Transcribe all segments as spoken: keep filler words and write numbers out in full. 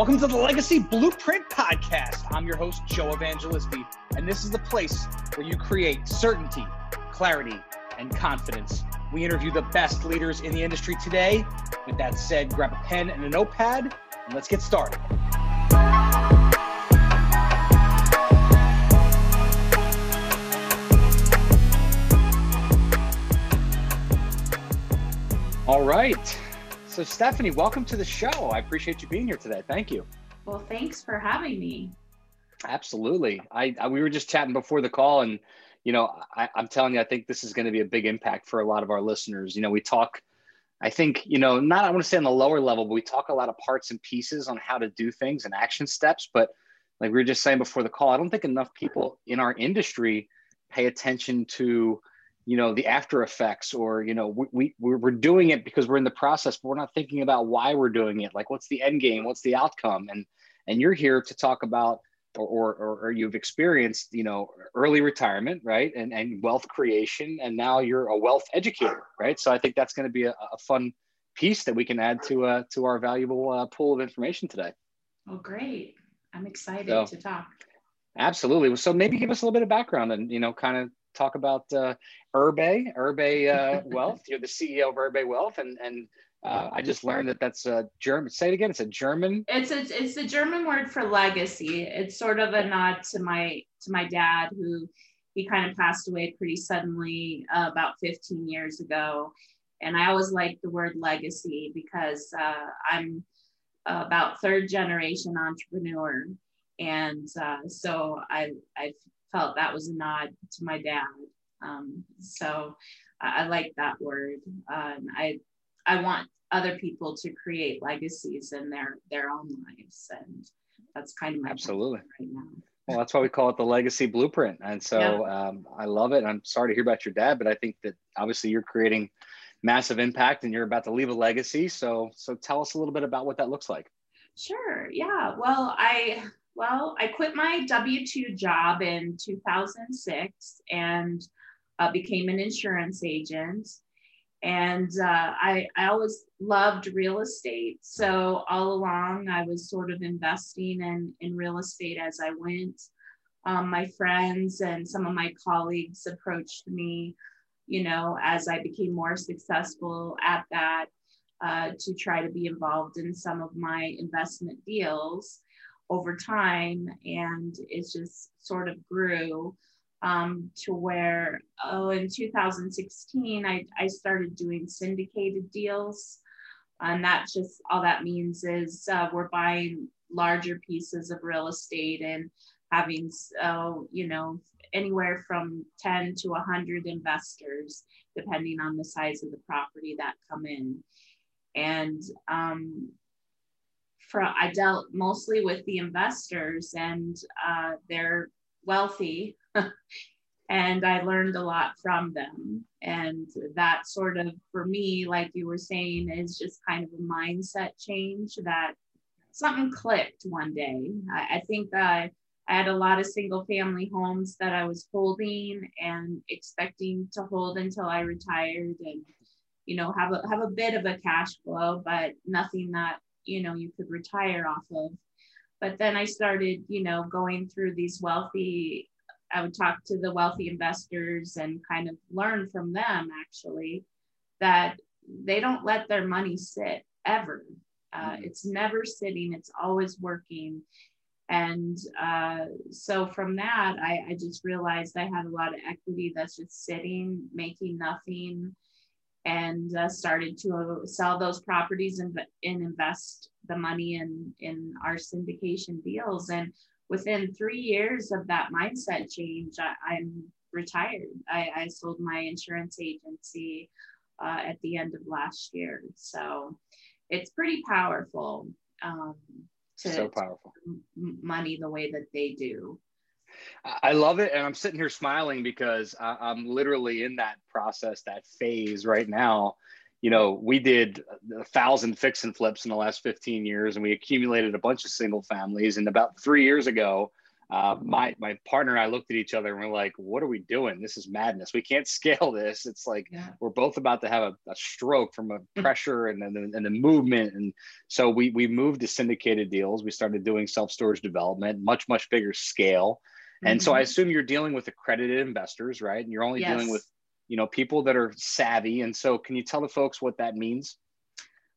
Welcome to the Legacy Blueprint Podcast. I'm your host, Joe Evangelisti, and this is the place where you create certainty, clarity, and confidence. We interview the best leaders in the industry today. With that said, grab a pen and a notepad, and let's get started. All right. So Stephanie, welcome to the show. I appreciate you being here today. Thank you. Well, thanks for having me. Absolutely. I, I we were just chatting before the call, and you know, I, I'm telling you, I think this is going to be a big impact for a lot of our listeners. You know, we talk, I think, you know, not I want to say on the lower level, but we talk a lot of parts and pieces on how to do things and action steps. But like we were just saying before the call, I don't think enough people in our industry pay attention to, you know, the after effects, or, you know, we, we, we're doing it because we're in the process, but we're not thinking about why we're doing it. Like, what's the end game? What's the outcome? And, and you're here to talk about, or, or, or you've experienced, you know, early retirement, right? And, and wealth creation. And now you're a wealth educator, right? So I think that's going to be a, a fun piece that we can add to, uh, to our valuable uh, pool of information today. Well, great. I'm excited so, to talk. Absolutely. So maybe give us a little bit of background and, you know, kind of talk about uh, Erbe, Erbe uh, Wealth. You're the C E O of Erbe Wealth, and and uh, I just learned that that's a German. Say it again. It's a German. It's a, it's the German word for legacy. It's sort of a nod to my to my dad, who he kind of passed away pretty suddenly uh, about fifteen years ago, and I always liked the word legacy because uh, I'm about third generation entrepreneur, and uh, so I I've felt that was a nod to my dad. Um, so I, I like that word. Um, I I want other people to create legacies in their, their own lives. And that's kind of my Absolutely. Right now. Well, that's why we call it the Legacy Blueprint. And so yeah. um, I love it. I'm sorry to hear about your dad, but I think that obviously you're creating massive impact and you're about to leave a legacy. So, so tell us a little bit about what that looks like. Sure. Yeah. Well, I... Well, I quit my W two job in two thousand six and uh, became an insurance agent. And uh, I, I always loved real estate. So all along, I was sort of investing in, in real estate as I went. Um, my friends and some of my colleagues approached me, you know, as I became more successful at that, uh, to try to be involved in some of my investment deals over time, and it just sort of grew um, to where, oh, in two thousand sixteen, I, I started doing syndicated deals. And that's just, all that means is uh, we're buying larger pieces of real estate and having, so, you know, anywhere from ten to one hundred investors, depending on the size of the property that come in. And, um, I dealt mostly with the investors, and uh, they're wealthy, and I learned a lot from them. And that sort of, for me, like you were saying, is just kind of a mindset change that something clicked one day. I, I think that I had a lot of single family homes that I was holding and expecting to hold until I retired and, you know, have a, have a bit of a cash flow, but nothing that, you know, you could retire off of. But then I started, you know, going through these wealthy, I would talk to the wealthy investors and kind of learn from them, actually, that they don't let their money sit ever. Uh, it's never sitting, it's always working. And uh, so from that, I, I just realized I had a lot of equity that's just sitting, making nothing, and uh, started to uh, sell those properties and, and invest the money in, in our syndication deals. And within three years of that mindset change, I, I'm retired. I, I sold my insurance agency uh, at the end of last year. So it's pretty powerful um, to, so powerful. to m- money the way that they do. I love it. And I'm sitting here smiling because I'm literally in that process, that phase right now. You know, we did a thousand fix and flips in the last fifteen years, and we accumulated a bunch of single families. And about three years ago, Uh, my my partner and I looked at each other and we're like, what are we doing? This is madness. We can't scale this. It's like, yeah. we're both about to have a, a stroke from a pressure and, and, the, and the movement. And so we, we moved to syndicated deals. We started doing self-storage development, much, much bigger scale. And mm-hmm. so I assume you're dealing with accredited investors, right? And you're only yes. dealing with, you know, people that are savvy. And so can you tell the folks what that means?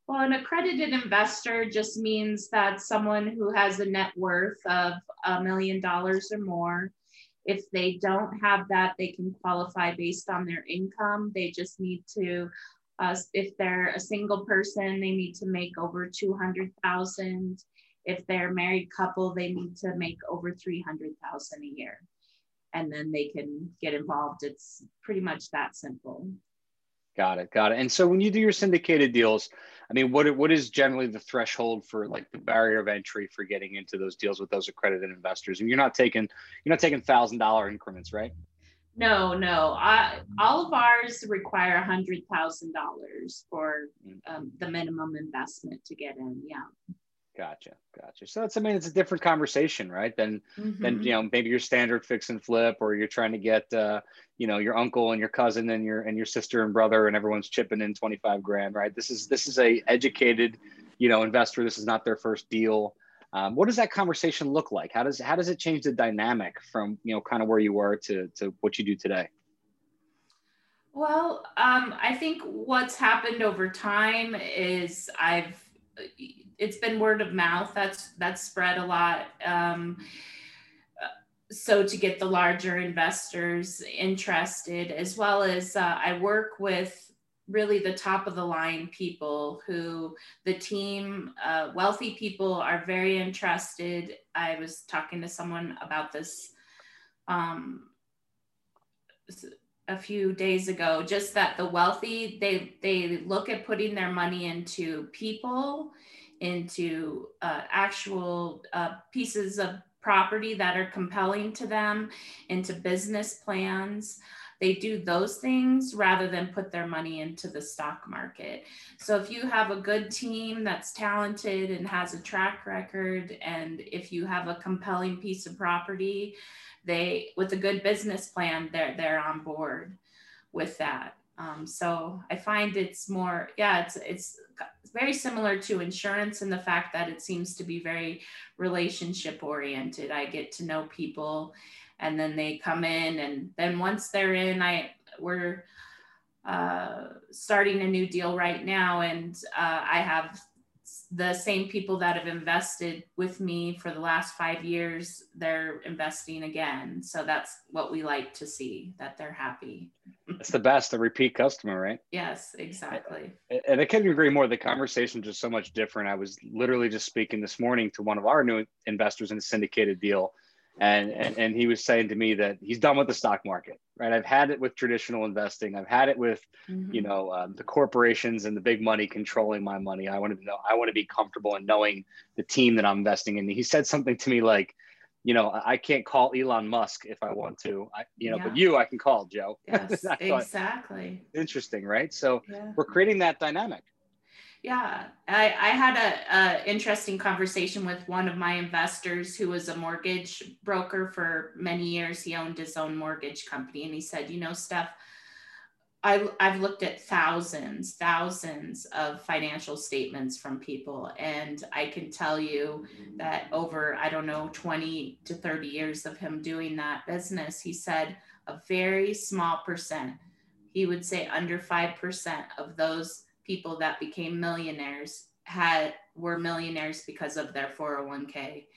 Well, an accredited investor just means that someone who has a net worth of a million dollars or more, if they don't have that, they can qualify based on their income. They just need to, uh, if they're a single person, they need to make over two hundred thousand. If they're a married couple, they need to make over three hundred thousand a year. And then they can get involved. It's pretty much that simple. Got it. Got it. And so when you do your syndicated deals, I mean, what what is generally the threshold for like the barrier of entry for getting into those deals with those accredited investors? And you're not taking, you're not taking one thousand dollar increments, right? No, no. I, all of ours require one hundred thousand dollars for um, the minimum investment to get in. Yeah. Gotcha. Gotcha. So that's, I mean, it's a different conversation, right? Than, mm-hmm. than, you know, maybe your standard fix and flip, or you're trying to get, uh, you know, your uncle and your cousin and your, and your sister and brother, and everyone's chipping in twenty-five grand, right? This is, this is a educated, you know, investor. This is not their first deal. Um, what does that conversation look like? How does, how does it change the dynamic from, you know, kind of where you were to, to what you do today? Well, um, I think what's happened over time is I've, it's been word of mouth. That's, that's spread a lot. Um, so to get the larger investors interested, as well as uh, I work with really the top of the line people who the team, uh, wealthy people are very interested. I was talking to someone about this um, a few days ago, just that the wealthy, they, they look at putting their money into people, into uh, actual uh, pieces of property that are compelling to them, into business plans. They do those things rather than put their money into the stock market. So if you have a good team that's talented and has a track record, and if you have a compelling piece of property, they, with a good business plan, they're, they're on board with that. Um, so I find it's more, yeah, it's, it's very similar to insurance in the fact that it seems to be very relationship oriented. I get to know people and then they come in, and then once they're in, I, we're, uh, starting a new deal right now. And, uh, I have the same people that have invested with me for the last five years, they're investing again. So that's what we like to see, that they're happy. It's the best, the repeat customer, right? Yes, exactly. And I couldn't agree more. The conversation is just so much different. I was literally just speaking this morning to one of our new investors in a syndicated deal. And, and, and he was saying to me that he's done with the stock market, right? I've had it with traditional investing. I've had it with, mm-hmm. you know, um, the corporations and the big money controlling my money. I want to know, I want to be comfortable in knowing the team that I'm investing in. He said something to me like, you know, I can't call Elon Musk if I want to, I, you know, yeah. but you, I can call Joe. Yes, thought, exactly. Interesting, right? So yeah. we're creating that dynamic. Yeah, I, I had a, a interesting conversation with one of my investors who was a mortgage broker for many years. He owned his own mortgage company. And he said, you know, Steph, I, I've looked at thousands, thousands of financial statements from people. And I can tell you that over, I don't know, twenty to thirty years of him doing that business, he said a very small percent, he would say under five percent of those people that became millionaires had were millionaires because of their four oh one K.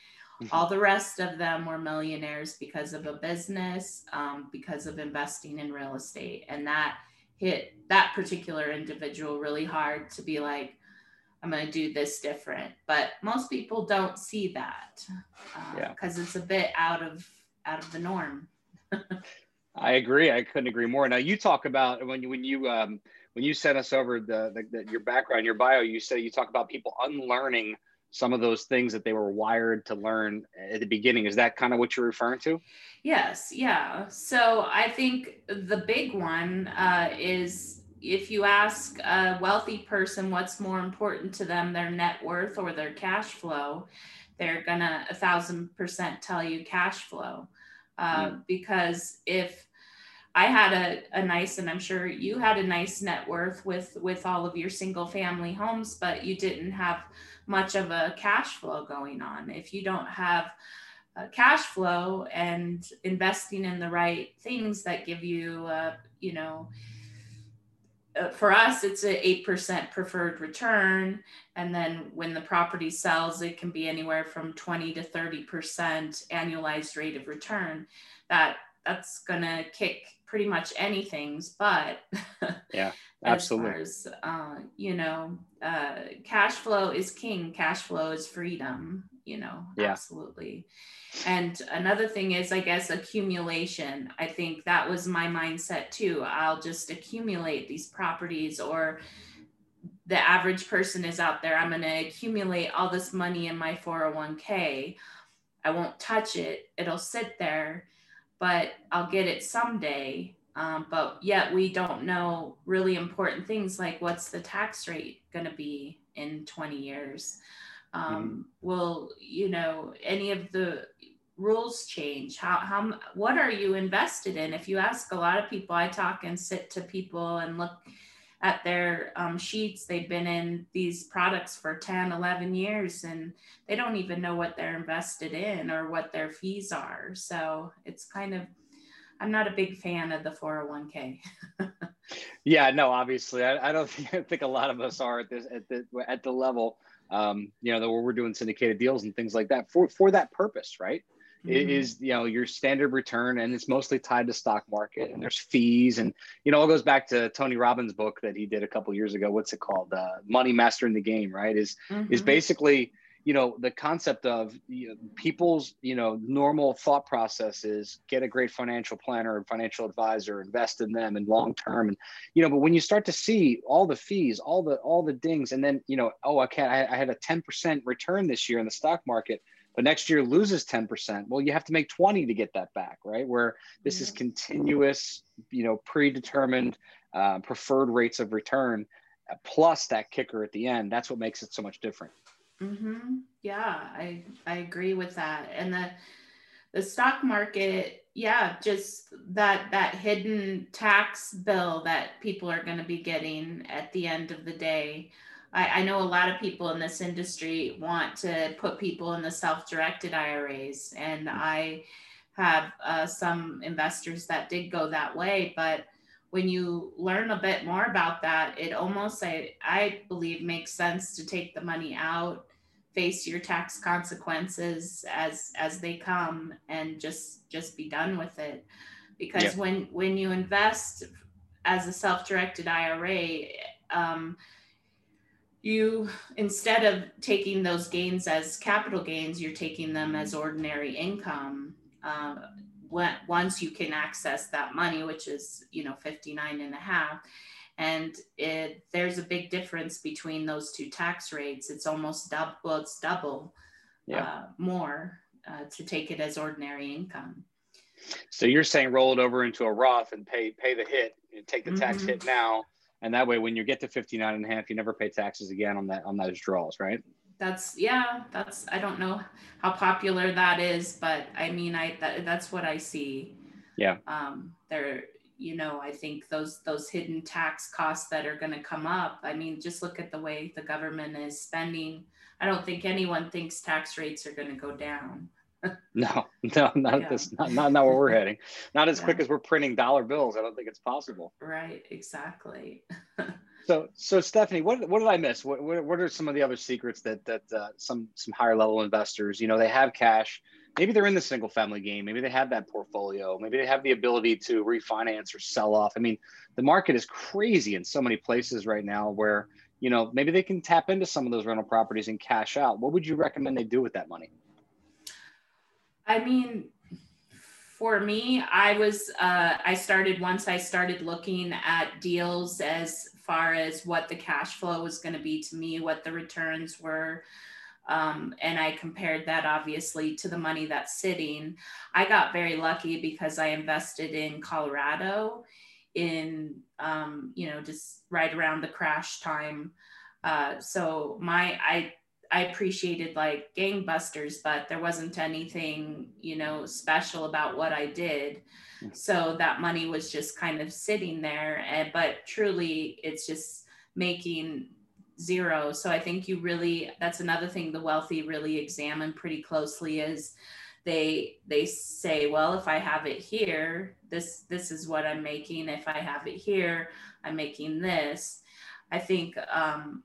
Mm-hmm. All the rest of them were millionaires because of a business, um, because of investing in real estate. And that hit that particular individual really hard to be like, I'm going to do this different. But most people don't see that because uh, yeah. it's a bit out of out of the norm. I agree. I couldn't agree more. Now you talk about when you when you um, when you sent us over the, the, the your background, your bio, you say you talk about people unlearning some of those things that they were wired to learn at the beginning. Is that kind of what you're referring to? Yes. Yeah. So I think the big one uh, is if you ask a wealthy person what's more important to them, their net worth or their cash flow, they're gonna a thousand percent tell you cash flow. Uh, mm. Because if I had a, a nice, and I'm sure you had a nice net worth with, with all of your single family homes, but you didn't have much of a cash flow going on. If you don't have a cash flow and investing in the right things that give you, uh, you know, for us, it's an eight percent preferred return. And then when the property sells, it can be anywhere from twenty to thirty percent annualized rate of return. That that's going to kick pretty much anything's butt. Yeah, absolutely. As far as, uh, you know, uh, cash flow is king. Cash flow is freedom, you know, yeah. Absolutely. And another thing is, I guess, accumulation. I think that was my mindset too. I'll just accumulate these properties, or the average person is out there. I'm going to accumulate all this money in my four oh one k. I won't touch it. It'll sit there, but I'll get it someday. Um, but yet we don't know really important things like what's the tax rate going to be in twenty years? Um, mm-hmm. Will, you know, any of the rules change? How, how, what are you invested in? If you ask a lot of people, I talk and sit to people and look at their um, sheets. They've been in these products for ten, eleven years, and they don't even know what they're invested in or what their fees are. So it's kind of, I'm not a big fan of the four oh one k. Yeah, no, obviously, I, I don't think, I think a lot of us are at this, at the, at the level, um, you know, that where we're doing syndicated deals and things like that for, for that purpose, right? It is, you know, your standard return, and it's mostly tied to stock market, and there's fees, and, you know, it goes back to Tony Robbins' book that he did a couple of years ago. What's it called? Uh, Money Mastering the Game, right? Is, mm-hmm. is basically, you know, the concept of, you know, people's, you know, normal thought processes, get a great financial planner and financial advisor, invest in them and long-term. And, you know, but when you start to see all the fees, all the, all the dings, and then, you know, oh, I can't, I, I had a ten percent return this year in the stock market, but next year loses ten percent. Well, you have to make twenty to get that back, right? Where this is continuous, you know, predetermined uh, preferred rates of return, plus that kicker at the end. That's what makes it so much different. Mm-hmm. Yeah, I, I agree with that. And the, the stock market, yeah, just that, that hidden tax bill that people are going to be getting at the end of the day. I know a lot of people in this industry want to put people in the self-directed I R As, and I have uh, some investors that did go that way. But when you learn a bit more about that, it almost, I, I believe, makes sense to take the money out, face your tax consequences as as they come, and just just be done with it. Because yeah. when when you invest as a self-directed I R A, um, you, instead of taking those gains as capital gains, you're taking them as ordinary income. Uh, when, once you can access that money, which is, you know, fifty-nine and a half. And it, there's a big difference between those two tax rates. It's almost double, well, it's double yeah. uh, more uh, to take it as ordinary income. So you're saying roll it over into a Roth and pay, pay the hit, and take the mm-hmm. tax hit now. And that way, when you get to fifty-nine and a half, you never pay taxes again on that, on those draws, right? That's, yeah, that's, I don't know how popular that is, but I mean, I, that, that's what I see. Yeah. Um, there, you know, I think those, those hidden tax costs that are going to come up. I mean, just look at the way the government is spending. I don't think anyone thinks tax rates are going to go down. No, no, not yeah. this, not, not, not where we're heading. Not as yeah. quick as we're printing dollar bills. I don't think it's possible. Right, exactly. so, so Stephanie, what what did I miss? What what, what are some of the other secrets that that uh, some some higher level investors, you know, they have cash. Maybe they're in the single family game. Maybe they have that portfolio. Maybe they have the ability to refinance or sell off. I mean, the market is crazy in so many places right now where, you know, maybe they can tap into some of those rental properties and cash out. What would you recommend they do with that money? I mean, for me, I was, uh, I started, once I started looking at deals as far as what the cash flow was going to be to me, what the returns were. Um, and I compared that obviously to the money that's sitting. I got very lucky because I invested in Colorado in, um, you know, just right around the crash time. Uh, so my, I, I appreciated like gangbusters, but there wasn't anything, you know, special about what I did. So that money was just kind of sitting there, and, but truly it's just making zero. So I think you really, that's another thing the wealthy really examine pretty closely is they, they say, well, if I have it here, this, this is what I'm making. If I have it here, I'm making this. I think, um,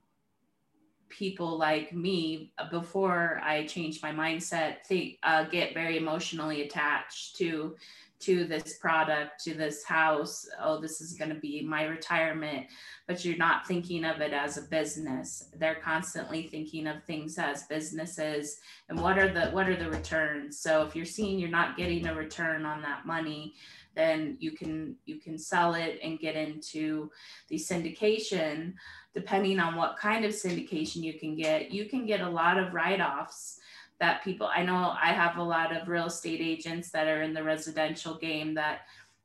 people like me, before I changed my mindset, think, uh, get very emotionally attached to, to this product, to this house. Oh, this is going to be my retirement, but you're not thinking of it as a business. They're constantly thinking of things as businesses and what are the, what are the returns? So if you're seeing you're not getting a return on that money, then you can, you can sell it and get into the syndication. Depending on what kind of syndication you can get, you can get a lot of write-offs that people, I know I have a lot of real estate agents that are in the residential game that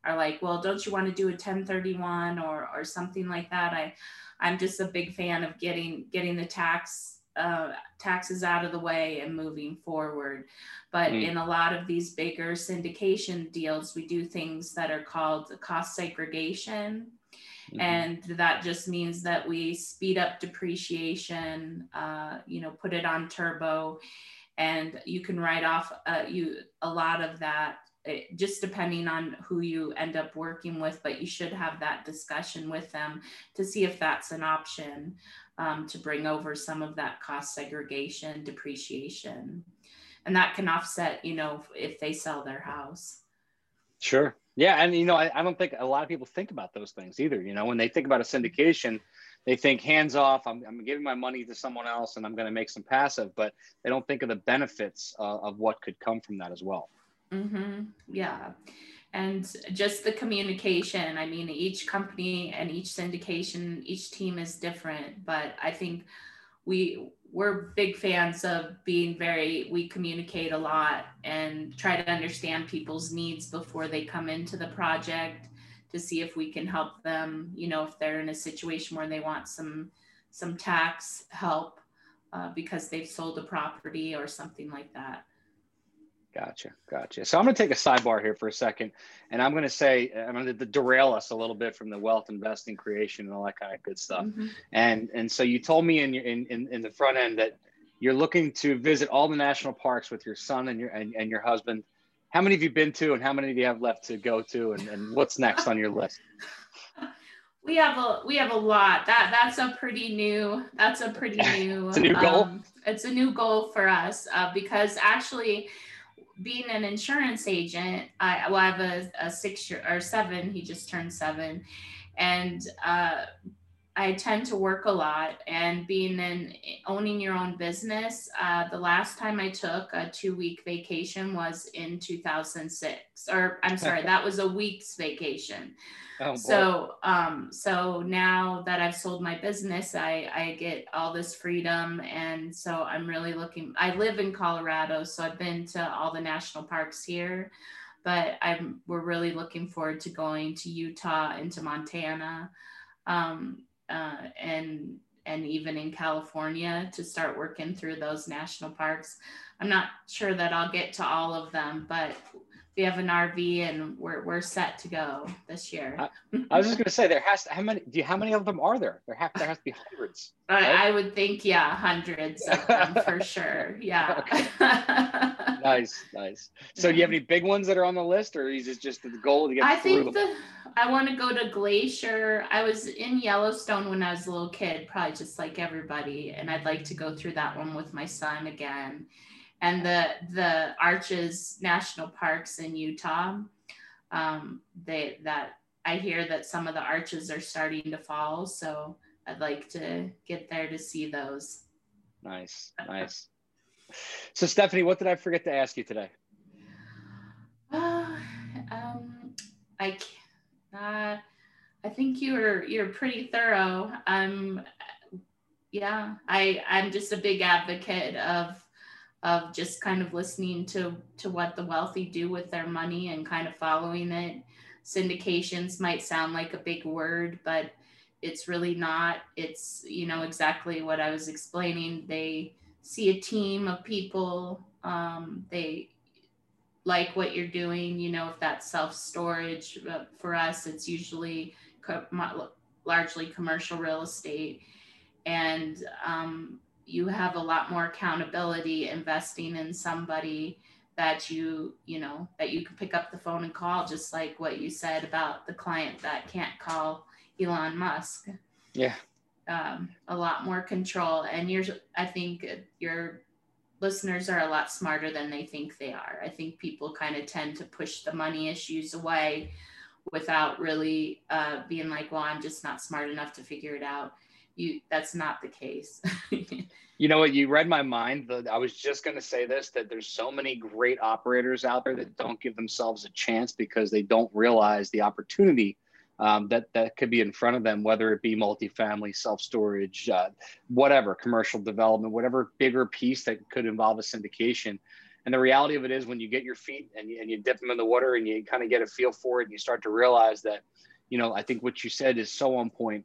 are like, well, don't you want to do a ten thirty-one or, or something like that? I, I'm just a big fan of getting, getting the tax, uh, taxes out of the way and moving forward. But mm. in a lot of these bigger syndication deals, we do things that are called the cost segregation. Mm-hmm. And that just means that we speed up depreciation, uh, you know, put it on turbo, and you can write off uh, you a lot of that, it, just depending on who you end up working with. But you should have that discussion with them to see if that's an option um, to bring over some of that cost segregation, depreciation, and that can offset, you know, if they sell their house. Sure. Yeah. And, you know, I, I don't think a lot of people think about those things either. You know, when they think about a syndication, they think hands off, I'm, I'm giving my money to someone else and I'm going to make some passive, but they don't think of the benefits uh, of what could come from that as well. Mm-hmm. Yeah. And just the communication. I mean, each company and each syndication, each team is different, but I think we we're big fans of being very, we communicate a lot and try to understand people's needs before they come into the project to see if we can help them. You know, if they're in a situation where they want some, some tax help uh, because they've sold a property or something like that. Gotcha. Gotcha. So I'm going to take a sidebar here for a second, and I'm going to say, I'm going to derail us a little bit from the wealth investing, creation, and all that kind of good stuff. Mm-hmm. And, and so you told me in, in, in, in the front end that you're looking to visit all the national parks with your son and your, and, and your husband. How many have you been to, and how many do you have left to go to, and, and what's next on your list? We have a, we have a lot. That, that's a pretty new, that's a pretty new, it's a new goal. Um, it's a new goal for us uh, because actually, being an insurance agent, I, well, I have a, a six year or seven, he just turned seven. And uh, I tend to work a lot, and being in owning your own business, uh, the last time I took a two week vacation was in two thousand six, or I'm sorry, that was a week's vacation. Oh, so, um, so now that I've sold my business, I, I get all this freedom. And so I'm really looking, I live in Colorado, so I've been to all the national parks here, but I'm, we're really looking forward to going to Utah and to Montana, um, uh, and, and even in California to start working through those national parks. I'm not sure that I'll get to all of them, but we have an R V and we're, we're set to go this year. I, I was just going to say, there has to, how many, do you, how many of them are there? There have, there has to be hundreds. Right? I, I would think, yeah, hundreds of them for sure. Yeah. Okay. Nice. Nice. So do you have any big ones that are on the list, or is it just the goal to get I through think them? The, I want to go to Glacier. I was in Yellowstone when I was a little kid, probably just like everybody. And I'd like to go through that one with my son again. And the the Arches National Parks in Utah, um, they that I hear that some of the arches are starting to fall, so I'd like to get there to see those. Nice, nice. So Stephanie, what did I forget to ask you today? Uh, um, I uh, I think you were you're pretty thorough. Um, yeah, I I'm just a big advocate of. of just kind of listening to, to what the wealthy do with their money and kind of following it. Syndications might sound like a big word, but it's really not. It's, you know, exactly what I was explaining. They see a team of people, um, they like what you're doing, you know, if that's self-storage. For us, it's usually co- largely commercial real estate. And um, you have a lot more accountability investing in somebody that you, you know, that you can pick up the phone and call, just like what you said about the client that can't call Elon Musk. Yeah. Um, a lot more control. And you're, I think your listeners are a lot smarter than they think they are. I think people kind of tend to push the money issues away without really uh, being like, well, I'm just not smart enough to figure it out. You, that's not the case. You know what? You read my mind. I was just going to say this, that there's so many great operators out there that don't give themselves a chance because they don't realize the opportunity um, that, that could be in front of them, whether it be multifamily, self-storage, uh, whatever, commercial development, whatever bigger piece that could involve a syndication. And the reality of it is when you get your feet and you, and you dip them in the water and you kind of get a feel for it and you start to realize that, you know, I think what you said is so on point.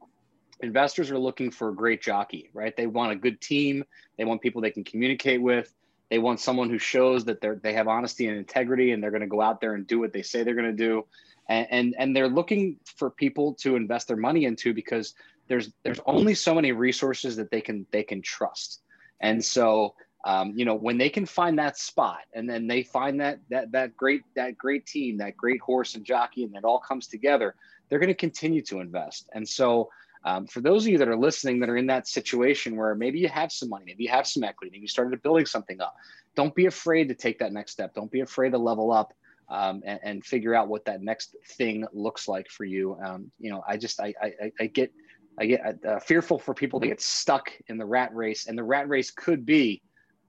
Investors are looking for a great jockey, right? They want a good team. They want people they can communicate with. They want someone who shows that they're, they have honesty and integrity, and they're going to go out there and do what they say they're going to do. And, and, and they're looking for people to invest their money into because there's, there's only so many resources that they can, they can trust. And so, um, you know, when they can find that spot and then they find that, that, that great, that great team, that great horse and jockey, and it all comes together, they're going to continue to invest. And so, Um, for those of you that are listening that are in that situation where maybe you have some money, maybe you have some equity, maybe you started building something up, don't be afraid to take that next step. Don't be afraid to level up um, and, and figure out what that next thing looks like for you. Um, you know, I just, I, I, I get, I get uh, fearful for people to get stuck in the rat race, and the rat race could be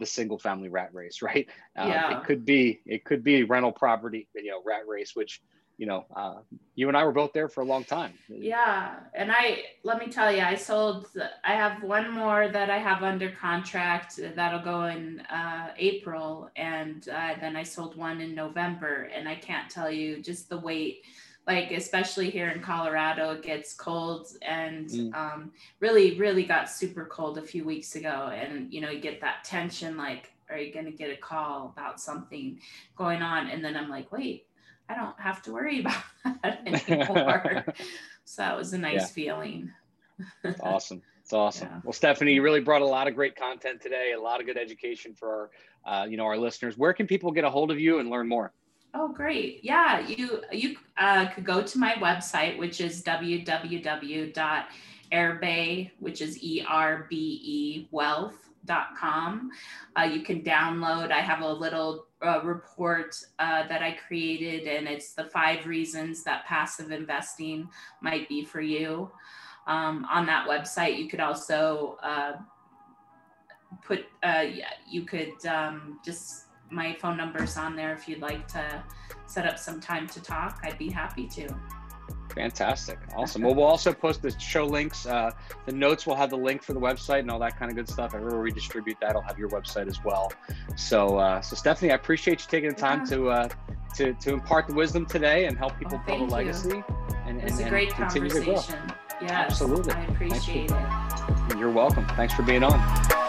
the single family rat race, right? Uh, yeah. It could be, it could be rental property, you know, rat race, which, you know, uh, you and I were both there for a long time. Yeah. And I, let me tell you, I sold, I have one more that I have under contract that'll go in uh, April. And uh, then I sold one in November, and I can't tell you just the wait, like, especially here in Colorado, it gets cold, and mm. um, really, really got super cold a few weeks ago. And, you know, you get that tension, like, are you going to get a call about something going on? And then I'm like, wait, I don't have to worry about that anymore. So that was a nice yeah. feeling. It's awesome. It's awesome. Yeah. Well, Stephanie, you really brought a lot of great content today, a lot of good education for our, uh, you know, our listeners. Where can people get a hold of you and learn more? Oh, great. Yeah. You, you uh, could go to my website, which is w w w dot erbe, which is E R B E wealth dot com. Uh, you can download, I have a little uh, report uh, that I created, and it's the five reasons that passive investing might be for you. Um, on that website, you could also uh, put, uh, you could um, just, my phone number's on there if you'd like to set up some time to talk. I'd be happy to. Fantastic. Awesome. Well, we'll also post the show links. Uh, the notes will have the link for the website and all that kind of good stuff. Everywhere we distribute that, I'll have your website as well. So, uh, so Stephanie, I appreciate you taking the time yeah. to, uh, to, to impart the wisdom today and help people oh, build a legacy. And, it was and, a great conversation. Yes, absolutely. I appreciate Thanks for, it. You're welcome. Thanks for being on.